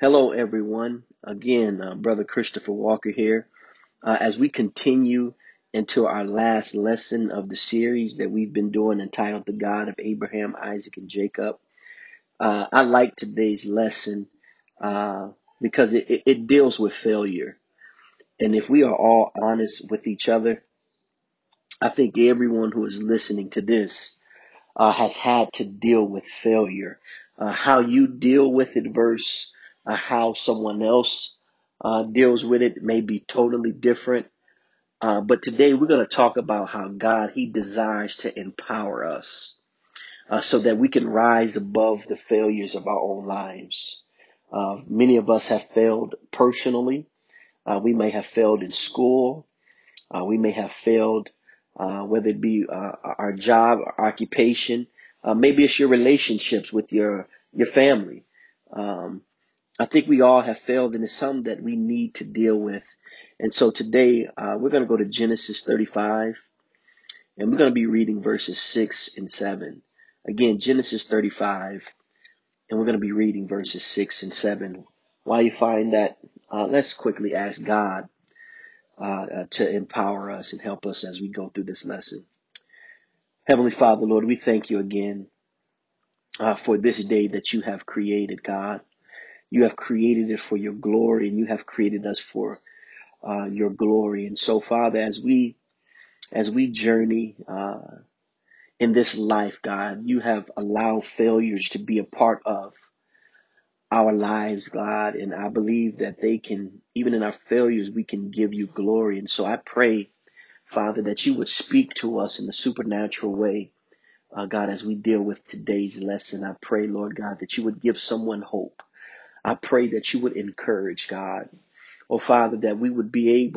Hello, everyone. Again, Brother Christopher Walker here. As we continue into our last lesson of the series that we've been doing entitled The God of Abraham, Isaac, and Jacob, I like today's lesson because it deals with failure. And if we are all honest with each other, I think everyone who is listening to this has had to deal with failure. How you deal with it versus how someone else deals with it may be totally different. But today we're going to talk about how God, He desires to empower us so that we can rise above the failures of our own lives. Many of us have failed personally. We may have failed in school. We may have failed whether it be our job, our occupation. Maybe it's your relationships with your family. I think we all have failed, and it's something that we need to deal with. And so today we're going to go to Genesis 35, and we're going to be reading verses 6 and 7. Again, Genesis 35, and we're going to be reading verses 6 and 7. While you find that, let's quickly ask God to empower us and help us as we go through this lesson. Heavenly Father, Lord, we thank you again for this day that you have created, God. You have created it for your glory, and you have created us for your glory. And so, Father, as we journey in this life, God, you have allowed failures to be a part of our lives, God. And I believe that they can, even in our failures, we can give you glory. And so I pray, Father, that you would speak to us in a supernatural way, God, as we deal with today's lesson. I pray, Lord God, that you would give someone hope. I pray that you would encourage, God. Oh, Father, that we would be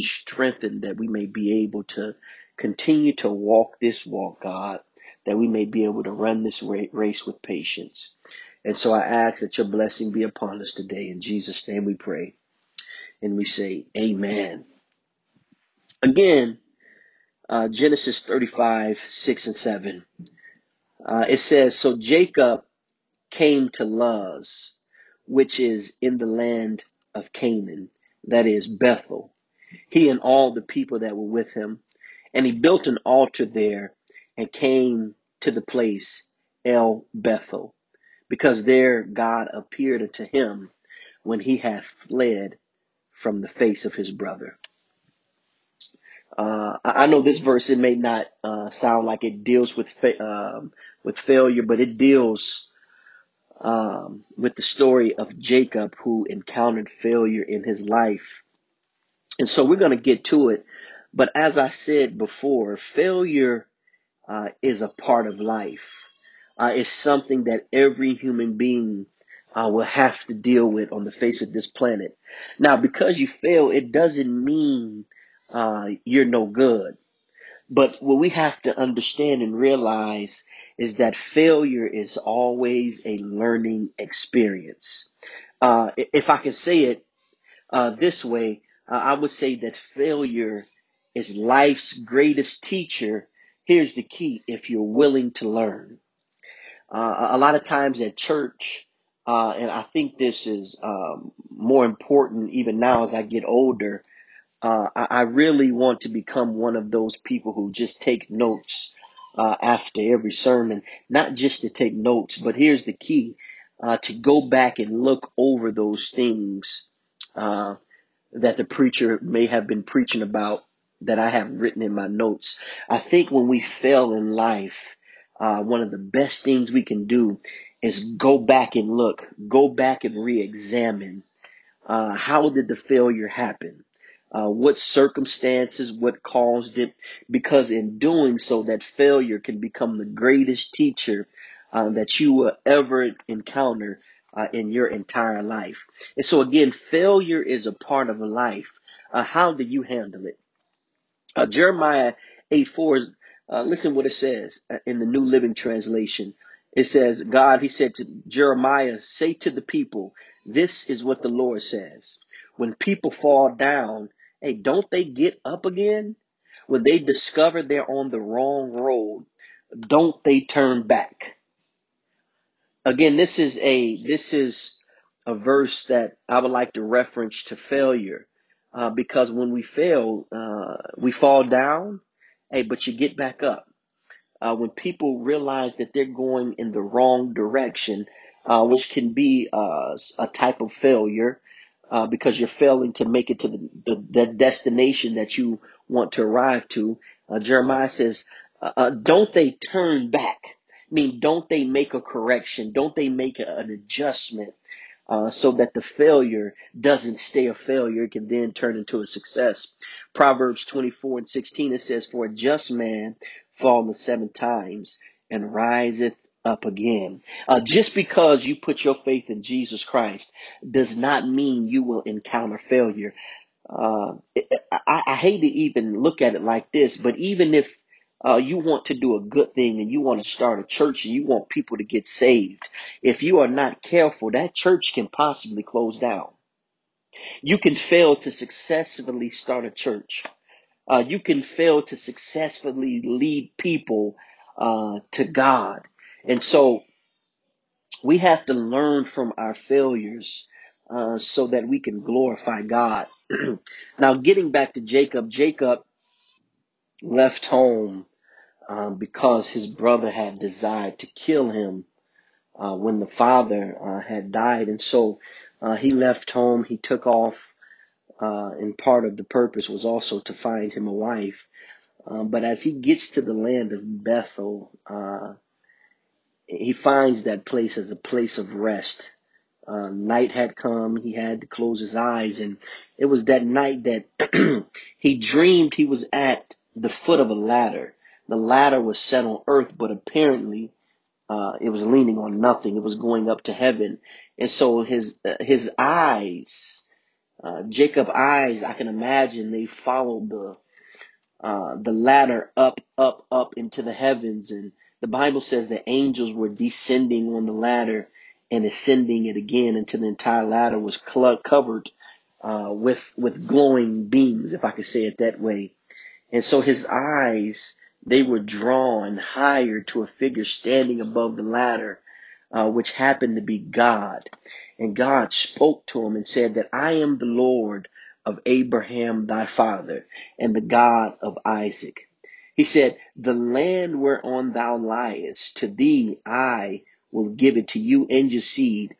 strengthened, that we may be able to continue to walk this walk, God, that we may be able to run this race with patience. And so I ask that your blessing be upon us today. In Jesus' name we pray. And we say, amen. Again, Genesis 35, 6 and 7. It says, so Jacob came to Luz, which is in the land of Canaan, that is Bethel, he and all the people that were with him. And he built an altar there and came to the place El Bethel, because there God appeared unto him when he had fled from the face of his brother. I know this verse, it may not sound like it deals with failure, but it deals with the story of Jacob, who encountered failure in his life. And so we're going to get to it. But as I said before, failure is a part of life. It's something that every human being will have to deal with on the face of this planet. Now, because you fail, it doesn't mean you're no good. But what we have to understand and realize is that failure is always a learning experience. If I can say it this way, I would say that failure is life's greatest teacher. Here's the key: if you're willing to learn. A lot of times at church, and I think this is more important even now as I get older, I really want to become one of those people who just take notes after every sermon. Not just to take notes, but here's the key, to go back and look over those things that the preacher may have been preaching about that I have written in my notes. I think when we fail in life, one of the best things we can do is go back and look, go back and re-examine. How did the failure happen? What circumstances, what caused it, because in doing so, that failure can become the greatest teacher that you will ever encounter in your entire life. And so again, failure is a part of life. How do you handle it? Jeremiah 8:4, listen what it says in the New Living Translation. It says, God, he said to Jeremiah, say to the people, this is what the Lord says. When people fall down, hey, don't they get up again? When they discover they're on the wrong road, don't they turn back? Again, this is a verse that I would like to reference to failure, because when we fail, we fall down, but you get back up. When people realize that they're going in the wrong direction, which can be a type of failure, because you're failing to make it to the destination that you want to arrive to. Jeremiah says, don't they turn back? I mean, don't they make a correction? Don't they make an adjustment so that the failure doesn't stay a failure? It can then turn into a success. Proverbs 24:16, it says, for a just man falleth 7 times and riseth up again. Just because you put your faith in Jesus Christ does not mean you will encounter failure. I hate to even look at it like this, but even if you want to do a good thing and you want to start a church and you want people to get saved, if you are not careful, that church can possibly close down. You can fail to successfully start a church. You can fail to successfully lead people to God. And so we have to learn from our failures so that we can glorify God. Now, getting back to Jacob, Jacob left home because his brother had desired to kill him when the father had died. And so he left home. He took off. And part of the purpose was also to find him a wife. But as he gets to the land of Bethel, he finds that place as a place of rest. Night had come. He had to close his eyes. And it was that night that he dreamed he was at the foot of a ladder. The ladder was set on earth, but apparently it was leaning on nothing. It was going up to heaven. And so his eyes, Jacob's eyes, I can imagine they followed the ladder up into the heavens. And the Bible says the angels were descending on the ladder and ascending it again until the entire ladder was covered with glowing beams, if I could say it that way. And so his eyes, they were drawn higher to a figure standing above the ladder, which happened to be God. And God spoke to him and said that I am the Lord of Abraham, thy father, and the God of Isaac. He said, the land whereon thou liest, to thee I will give it, to you and your seed.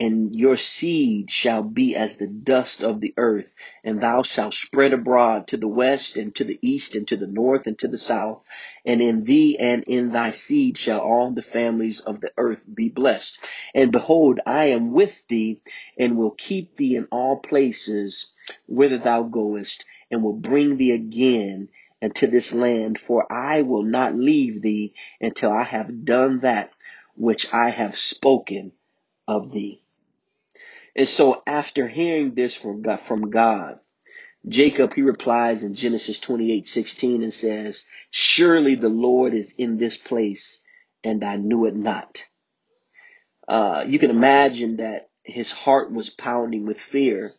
And your seed shall be as the dust of the earth, and thou shalt spread abroad to the west and to the east and to the north and to the south. And in thee and in thy seed shall all the families of the earth be blessed. And behold, I am with thee and will keep thee in all places whither thou goest, and will bring thee again into this land. For I will not leave thee until I have done that which I have spoken of thee. And so after hearing this from God, Jacob, he replies in Genesis 28:16 and says, surely the Lord is in this place, and I knew it not. You can imagine that his heart was pounding with fear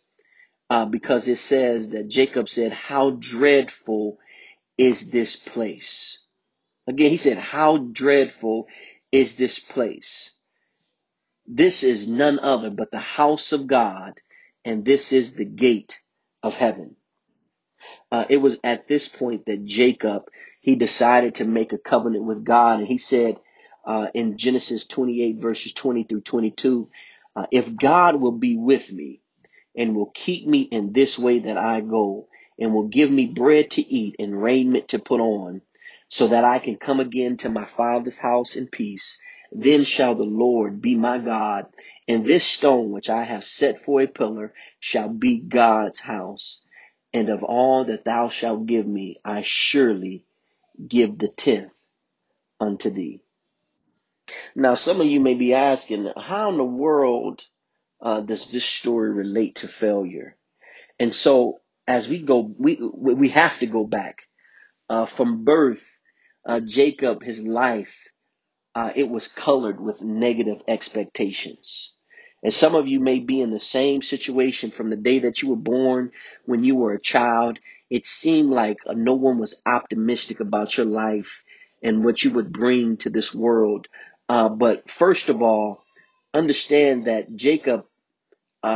because it says that Jacob said, how dreadful is this place? Again, he said, how dreadful is this place? This is none other but the house of God, and this is the gate of heaven. It was at this point that Jacob, he decided to make a covenant with God. And he said in Genesis 28, verses 20 through 22, if God will be with me and will keep me in this way that I go, and will give me bread to eat and raiment to put on, so that I can come again to my father's house in peace, then shall the Lord be my God, and this stone which I have set for a pillar shall be God's house. And of all that thou shalt give me, I surely give the 10th unto thee. Now, some of you may be asking, how in the world does this story relate to failure? And so, as we go, we have to go back from birth. Jacob, his life, it was colored with negative expectations. And some of you may be in the same situation from the day that you were born. When you were a child, it seemed like no one was optimistic about your life and what you would bring to this world. But first of all, understand that Jacob,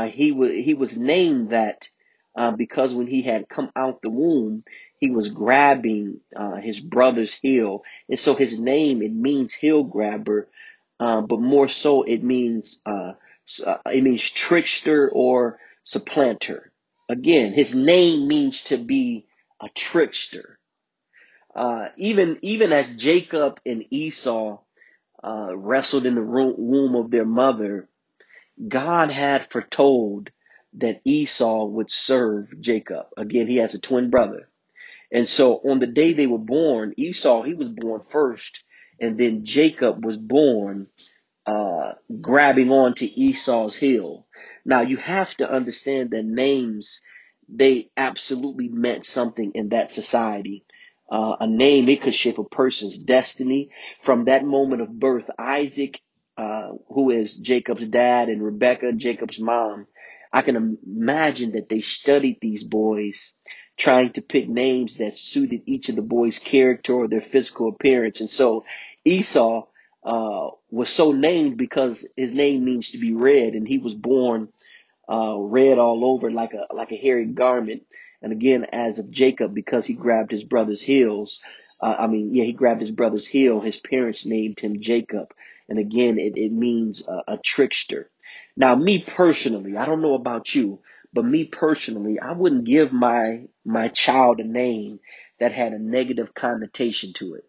he was named that because when he had come out the womb, he was grabbing his brother's heel. And so his name, it means heel grabber, but more so it means trickster or supplanter. Again, his name means to be a trickster. Even as Jacob and Esau wrestled in the womb of their mother, God had foretold that Esau would serve Jacob. Again, he has a twin brother. And so on the day they were born, Esau, he was born first, and then Jacob was born grabbing on to Esau's heel. Now, you have to understand that names, they absolutely meant something in that society. A name, it could shape a person's destiny. From that moment of birth, Isaac, who is Jacob's dad, and Rebekah, Jacob's mom, I can imagine that they studied these boys, trying to pick names that suited each of the boys' character or their physical appearance. And so Esau was so named because his name means to be red, and he was born red all over like a hairy garment. And again, as of Jacob, because he grabbed his brother's heels, he grabbed his brother's heel, his parents named him Jacob. And again, it means a trickster. Now, me personally, I don't know about you, but me personally, I wouldn't give my child a name that had a negative connotation to it.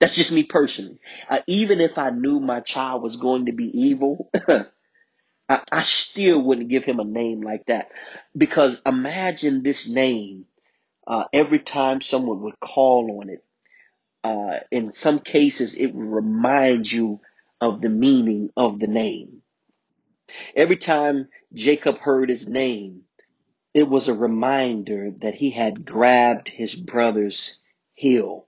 That's just me personally. Even if I knew my child was going to be evil, I still wouldn't give him a name like that. Because imagine this name, every time someone would call on it. In some cases, it would remind you of the meaning of the name. Every time Jacob heard his name, it was a reminder that he had grabbed his brother's heel.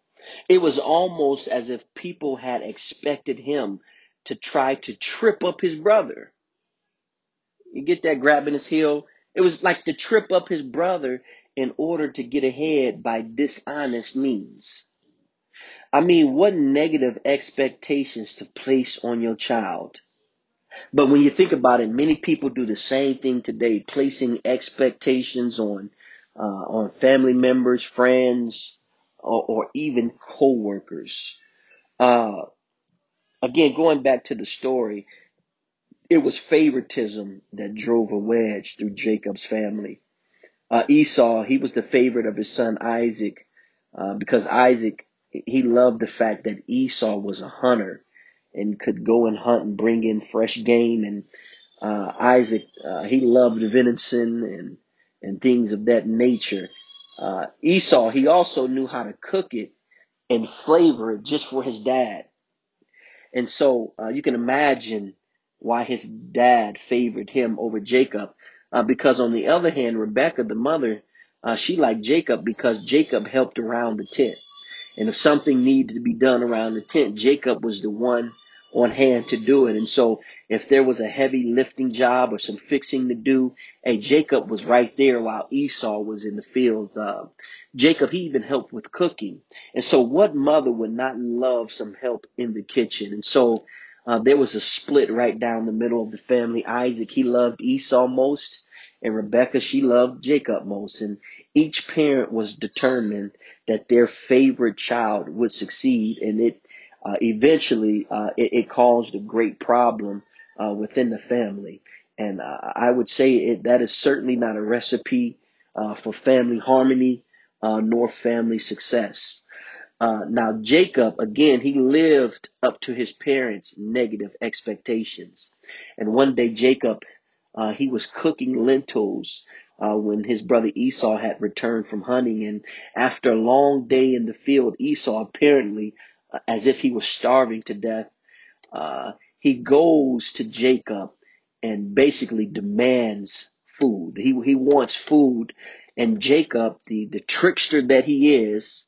It was almost as if people had expected him to try to trip up his brother. You get that, grabbing his heel? It was like to trip up his brother in order to get ahead by dishonest means. I mean, what negative expectations to place on your child. But when you think about it, many people do the same thing today, placing expectations on family members, friends, or even coworkers. Again, going back to the story, it was favoritism that drove a wedge through Jacob's family. Esau, he was the favorite of his son Isaac, because Isaac, he loved the fact that Esau was a hunter and could go and hunt and bring in fresh game. And Isaac, he loved venison and things of that nature. Esau, he also knew how to cook it and flavor it just for his dad. And so you can imagine why his dad favored him over Jacob. Because on the other hand, Rebekah, the mother, she liked Jacob because Jacob helped around the tent. And if something needed to be done around the tent, Jacob was the one on hand to do it. And so if there was a heavy lifting job or some fixing to do, Jacob was right there while Esau was in the field. Jacob, he even helped with cooking. And so what mother would not love some help in the kitchen? And so there was a split right down the middle of the family. Isaac, he loved Esau most, and Rebekah, she loved Jacob most. And each parent was determined that their favorite child would succeed, and it eventually caused a great problem within the family. And I would say that is certainly not a recipe for family harmony nor family success. Now, Jacob, again, he lived up to his parents' negative expectations. And one day, Jacob, he was cooking lentils when his brother Esau had returned from hunting. And after a long day in the field, Esau, apparently, as if he was starving to death, he goes to Jacob and basically demands food. He wants food. And Jacob, the trickster that he is,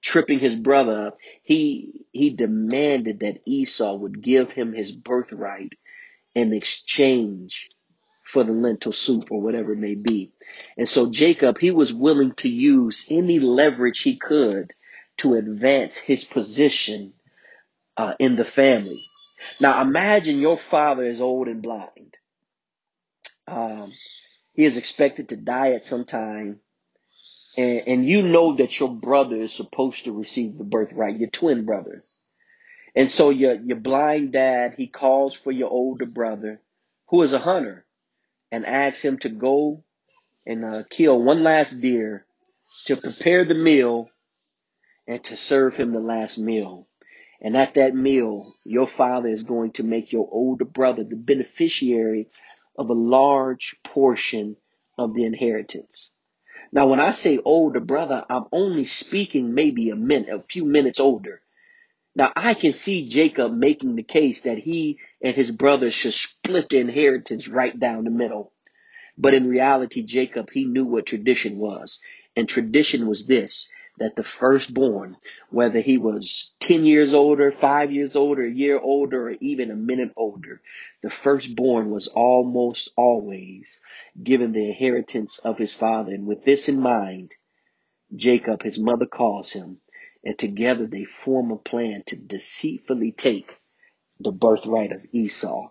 tripping his brother, he demanded that Esau would give him his birthright in exchange for the lentil soup or whatever it may be. And so Jacob, he was willing to use any leverage he could to advance his position in the family. Now imagine your father is old and blind. He is expected to die at some time. And you know that your brother is supposed to receive the birthright, your twin brother. And so your blind dad, he calls for your older brother, who is a hunter, and asks him to go and kill one last deer to prepare the meal and to serve him the last meal. And at that meal, your father is going to make your older brother the beneficiary of a large portion of the inheritance. Now, when I say older brother, I'm only speaking maybe a few minutes older. Now, I can see Jacob making the case that he and his brother should split the inheritance right down the middle. But in reality, Jacob, he knew what tradition was. And tradition was this, that the firstborn, whether he was 10 years older, 5 years older, a year older, or even a minute older, the firstborn was almost always given the inheritance of his father. And with this in mind, Jacob, his mother, calls him, and together they form a plan to deceitfully take the birthright of Esau.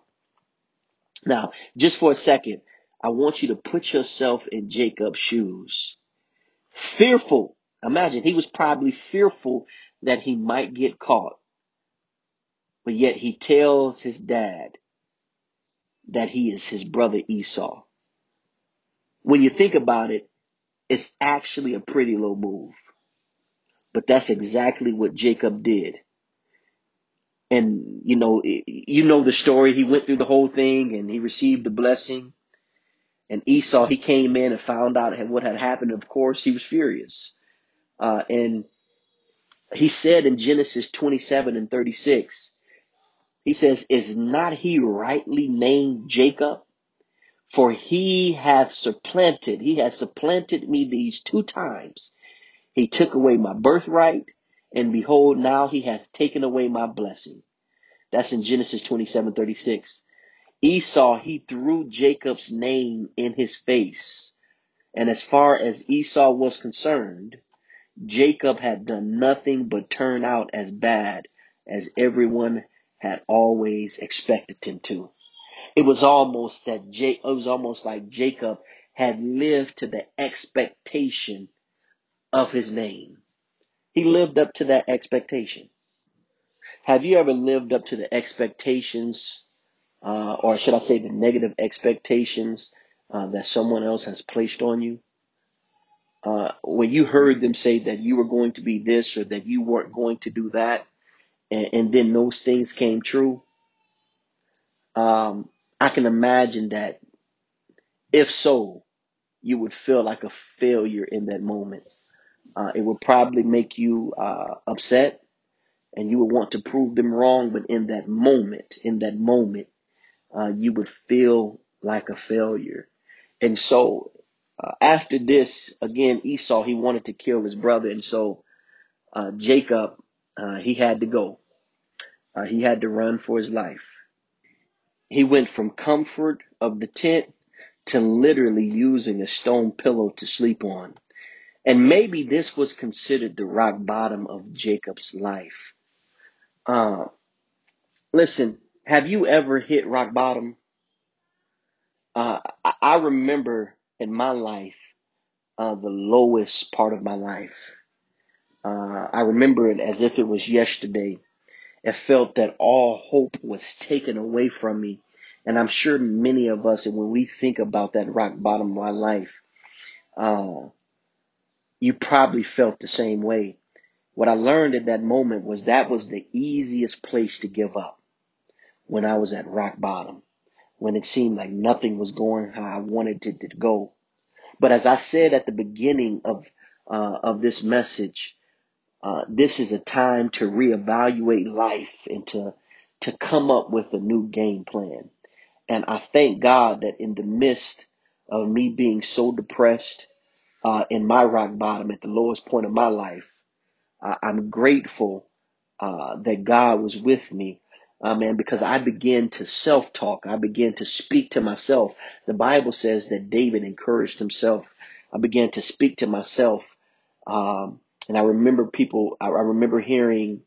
Now, just for a second, I want you to put yourself in Jacob's shoes. Fearful. Imagine, he was probably fearful that he might get caught. But yet he tells his dad that he is his brother Esau. When you think about it, it's actually a pretty low move. But that's exactly what Jacob did. And, you know the story. He went through the whole thing and he received the blessing. And Esau, he came in and found out what had happened. Of course, he was furious. And he said in Genesis 27:36, he says, "Is not he rightly named Jacob? For he hath supplanted me these 2 times. He took away my birthright, and behold, now he hath taken away my blessing." That's in Genesis 27:36. Esau, he threw Jacob's name in his face. And as far as Esau was concerned, Jacob had done nothing but turn out as bad as everyone had always expected him to. It was almost like Jacob had lived to the expectation of his name. He lived up to that expectation. Have you ever lived up to the expectations, or should I say the negative expectations that someone else has placed on you? When you heard them say that you were going to be this or that you weren't going to do that, and then those things came true, I can imagine that if so, you would feel like a failure in that moment. It would probably make you upset, and you would want to prove them wrong, but in that moment, you would feel like a failure. And so, after this, again, Esau, he wanted to kill his brother. And so Jacob, he had to go. He had to run for his life. He went from comfort of the tent to literally using a stone pillow to sleep on. And maybe this was considered the rock bottom of Jacob's life. Listen, have you ever hit rock bottom? I remember in my life, the lowest part of my life. I remember it as if it was yesterday. It felt that all hope was taken away from me. And I'm sure many of us, when we think about that rock bottom of our life, you probably felt the same way. What I learned at that moment was that was the easiest place to give up, when I was at rock bottom, when it seemed like nothing was going how I wanted it to go. But as I said at the beginning of this message, this is a time to reevaluate life and to come up with a new game plan. And I thank God that in the midst of me being so depressed in my rock bottom at the lowest point of my life, I'm grateful that God was with me. Because I began to self-talk. I began to speak to myself. The Bible says that David encouraged himself. I began to speak to myself. And I remember hearing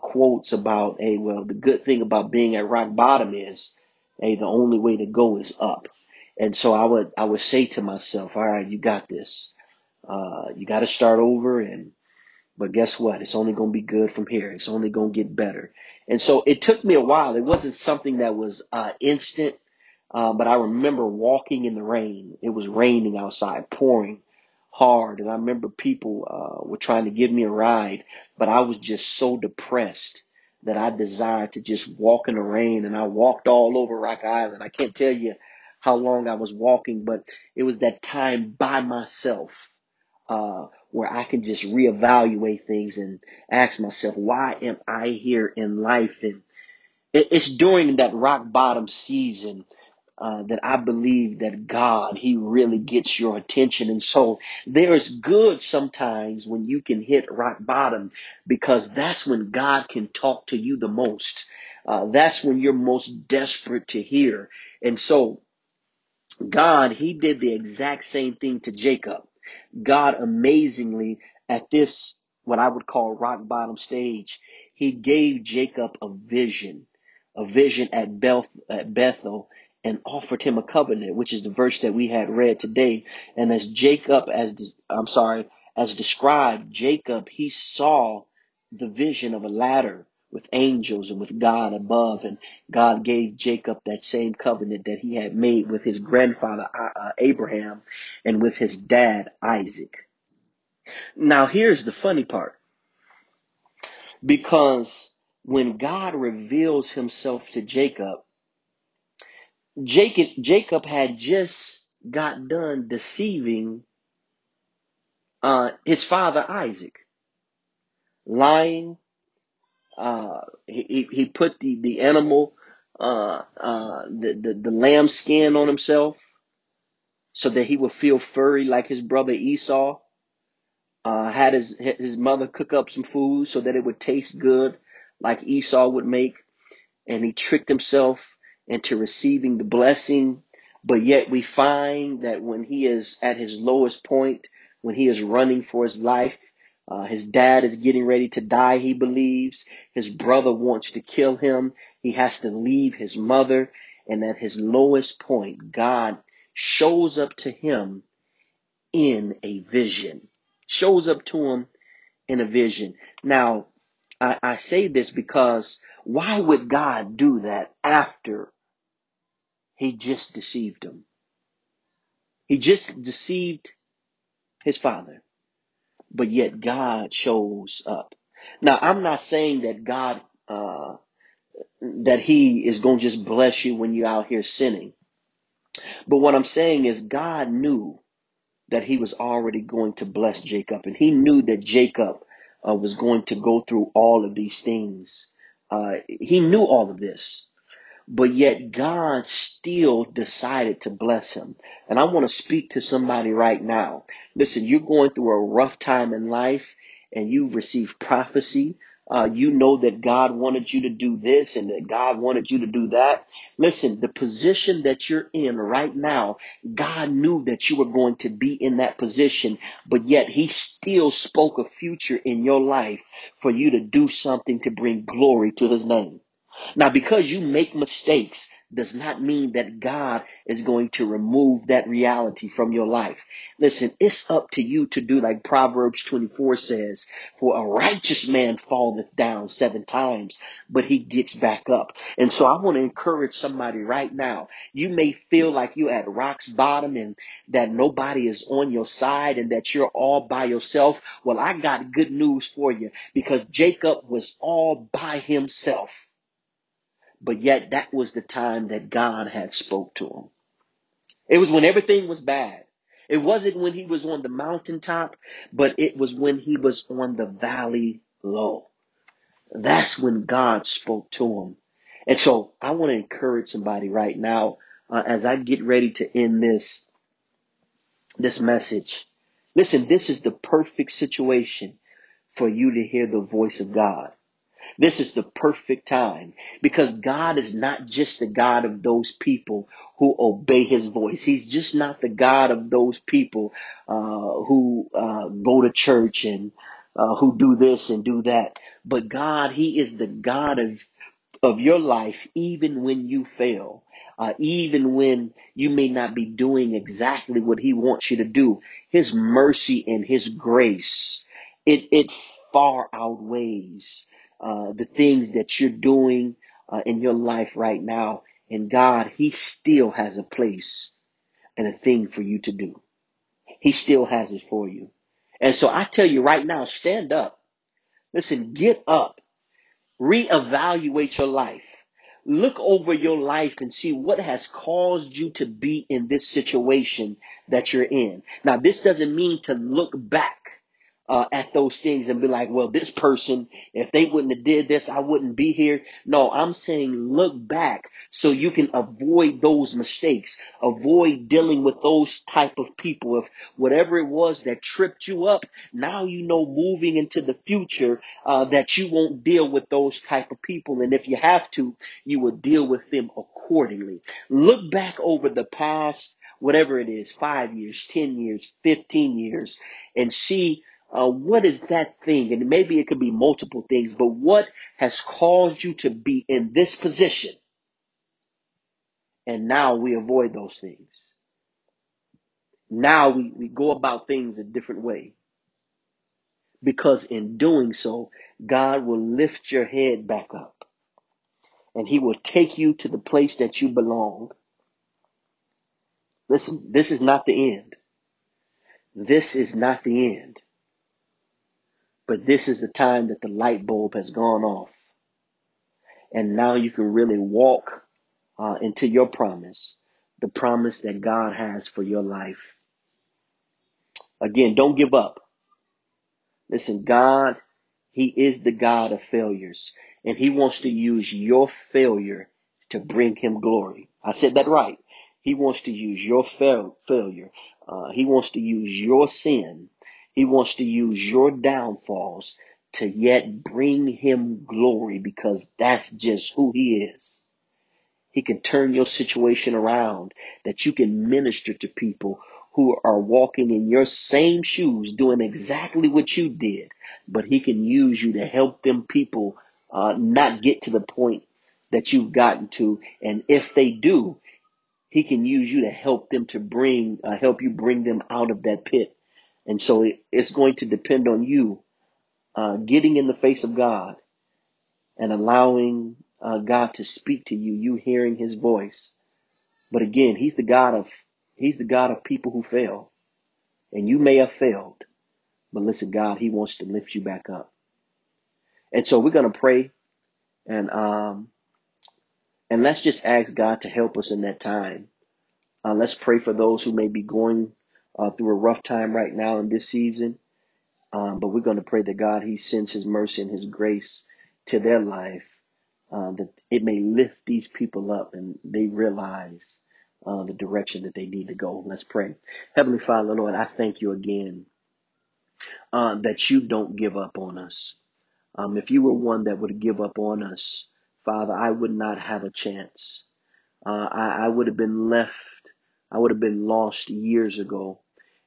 quotes about, hey, well, the good thing about being at rock bottom is, hey, the only way to go is up. And so I would say to myself, all right, you got this. You got to start over. But guess what? It's only going to be good from here. It's only going to get better. And so it took me a while. It wasn't something that was instant. But I remember walking in the rain. It was raining outside, pouring hard. And I remember people were trying to give me a ride, but I was just so depressed that I desired to just walk in the rain. And I walked all over Rock Island. I can't tell you how long I was walking, but it was that time by myself where I can just reevaluate things and ask myself, why am I here in life? And it's during that rock bottom season that I believe that God, he really gets your attention. And so there is good sometimes when you can hit rock bottom, because that's when God can talk to you the most. That's when you're most desperate to hear. And so God, he did the exact same thing to Jacob. God amazingly, at this, what I would call rock bottom stage, he gave Jacob a vision at Bethel, and offered him a covenant, which is the verse that we had read today. And as described, Jacob, he saw the vision of a ladder with angels and with God above. And God gave Jacob that same covenant that he had made with his grandfather, Abraham, and with his dad, Isaac. Now, here's the funny part. Because when God reveals himself to Jacob had just got done deceiving his father Isaac, lying. He put the animal, the lamb skin on himself so that he would feel furry like his brother Esau. Had his mother cook up some food so that it would taste good like Esau would make, and he tricked himself into receiving the blessing. But yet we find that when he is at his lowest point, when he is running for his life, his dad is getting ready to die, he believes. His brother wants to kill him. He has to leave his mother. And at his lowest point, God shows up to him in a vision. Shows up to him in a vision. Now, I say this because why would God do that after he just deceived him? He just deceived his father, but yet God shows up. Now, I'm not saying that God, that he is going to just bless you when you're out here sinning. But what I'm saying is God knew that he was already going to bless Jacob, and he knew that Jacob was going to go through all of these things. He knew all of this, but yet God still decided to bless him. And I want to speak to somebody right now. Listen, you're going through a rough time in life and you've received prophecy. You know that God wanted you to do this and that God wanted you to do that. Listen, the position that you're in right now, God knew that you were going to be in that position, but yet he still spoke a future in your life for you to do something to bring glory to his name. Now, because you make mistakes does not mean that God is going to remove that reality from your life. Listen, it's up to you to do like Proverbs 24 says, for a righteous man falleth down 7 times, but he gets back up. And so I want to encourage somebody right now. You may feel like you're at rock's bottom and that nobody is on your side and that you're all by yourself. Well, I got good news for you, because Jacob was all by himself. But yet that was the time that God had spoke to him. It was when everything was bad. It wasn't when he was on the mountaintop, but it was when he was on the valley low. That's when God spoke to him. And so I want to encourage somebody right now as I get ready to end this message. Listen, this is the perfect situation for you to hear the voice of God. This is the perfect time, because God is not just the God of those people who obey his voice. He's just not the God of those people who go to church and who do this and do that. But God, he is the God of of your life, even when you fail, even when you may not be doing exactly what he wants you to do. His mercy and his grace, it far outweighs the things that you're doing in your life right now. And God, he still has a place and a thing for you to do. He still has it for you. And so I tell you right now, stand up. Listen, get up. Reevaluate your life. Look over your life and see what has caused you to be in this situation that you're in. Now, this doesn't mean to look back at those things and be like, well, this person, if they wouldn't have did this, I wouldn't be here. No, I'm saying look back so you can avoid those mistakes, avoid dealing with those type of people. If whatever it was that tripped you up, now you know moving into the future that you won't deal with those type of people. And if you have to, you will deal with them accordingly. Look back over the past, whatever it is, 5 years, 10 years, 15 years, and see what is that thing? And maybe it could be multiple things, but what has caused you to be in this position? And now we avoid those things. Now we go about things a different way. Because in doing so, God will lift your head back up. And he will take you to the place that you belong. Listen, this is not the end. This is not the end. But this is the time that the light bulb has gone off. And now you can really walk into your promise, the promise that God has for your life. Again, don't give up. Listen, God, he is the God of failures, and he wants to use your failure to bring him glory. I said that right. He wants to use your failure. He wants to use your sin. He wants to use your downfalls to yet bring him glory, because that's just who he is. He can turn your situation around, that you can minister to people who are walking in your same shoes, doing exactly what you did, but he can use you to help them people not get to the point that you've gotten to. And if they do, he can use you to help them to help you bring them out of that pit. And so it's going to depend on you getting in the face of God and allowing God to speak to you, you hearing his voice. But again, he's the God of people who fail. And you may have failed, but listen, God, he wants to lift you back up. And so we're going to pray, and let's just ask God to help us in that time. Let's pray for those who may be going through a rough time right now in this season. But we're going to pray that God, he sends his mercy and his grace to their life, that it may lift these people up and they realize the direction that they need to go. Let's pray. Heavenly Father, Lord, I thank you again that you don't give up on us. If you were one that would give up on us, Father, I would not have a chance. I would have been left. I would have been lost years ago.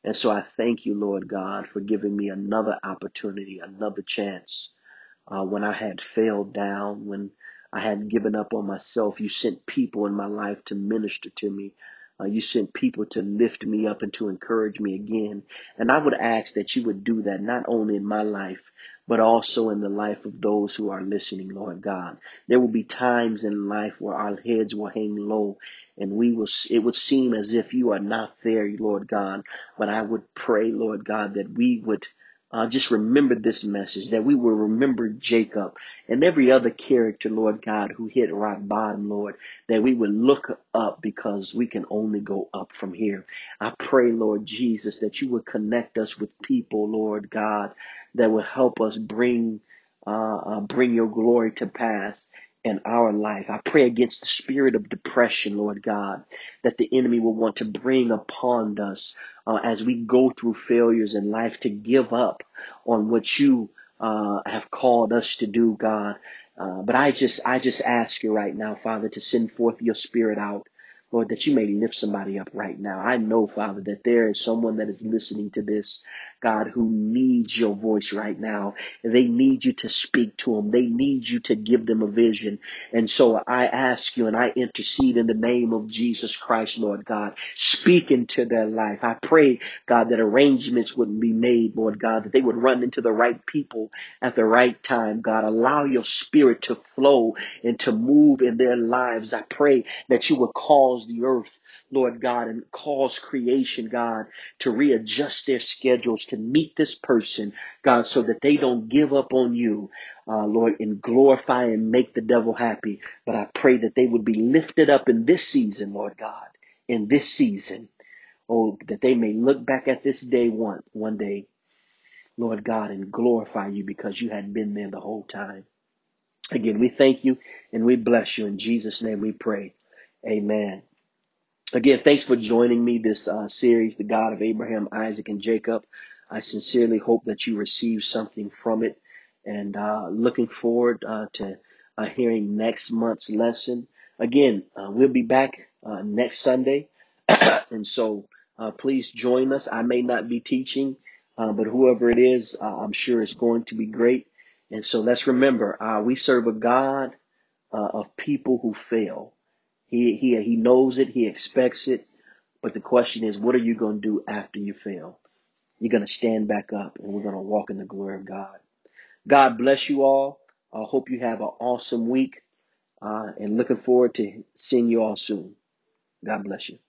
And so I thank you, Lord God, for giving me another opportunity, another chance. When I had failed down, when I had given up on myself, you sent people in my life to minister to me. You sent people to lift me up and to encourage me again. And I would ask that you would do that not only in my life, but also in the life of those who are listening, Lord God. There will be times in life where our heads will hang low, and it would seem as if you are not there, Lord God. But I would pray, Lord God, that we would just remember this message, that we will remember Jacob and every other character, Lord God, who hit rock bottom, Lord, that we would look up, because we can only go up from here. I pray, Lord Jesus, that you would connect us with people, Lord God, that will help us bring your glory to pass in our life. I pray against the spirit of depression, Lord God, that the enemy will want to bring upon us as we go through failures in life, to give up on what you have called us to do, God. But I just ask you right now, Father, to send forth your spirit out. Lord, that you may lift somebody up right now. I know, Father, that there is someone that is listening to this, God, who needs your voice right now. They need you to speak to them. They need you to give them a vision. And so I ask you and I intercede in the name of Jesus Christ, Lord God. Speak into their life. I pray, God, that arrangements wouldn't be made, Lord God, that they would run into the right people at the right time, God. Allow your spirit to flow and to move in their lives. I pray that you will cause the earth, Lord God, and cause creation, God, to readjust their schedules to meet this person, God, so that they don't give up on you, Lord, and glorify and make the devil happy. But I pray that they would be lifted up in this season, Lord God, in this season. Oh, that they may look back at this day one day, Lord God, and glorify you because you had been there the whole time. Again, we thank you and we bless you. In Jesus' name we pray. Amen. Again, thanks for joining me this series, The God of Abraham, Isaac, and Jacob. I sincerely hope that you receive something from it, and looking forward to hearing next month's lesson. Again, we'll be back next Sunday, and so please join us. I may not be teaching, but whoever it is, I'm sure it's going to be great. And so let's remember, we serve a God of people who fail. He knows it. He expects it. But the question is, what are you going to do after you fail? You're going to stand back up, and we're going to walk in the glory of God. God bless you all. I hope you have an awesome week, and looking forward to seeing you all soon. God bless you.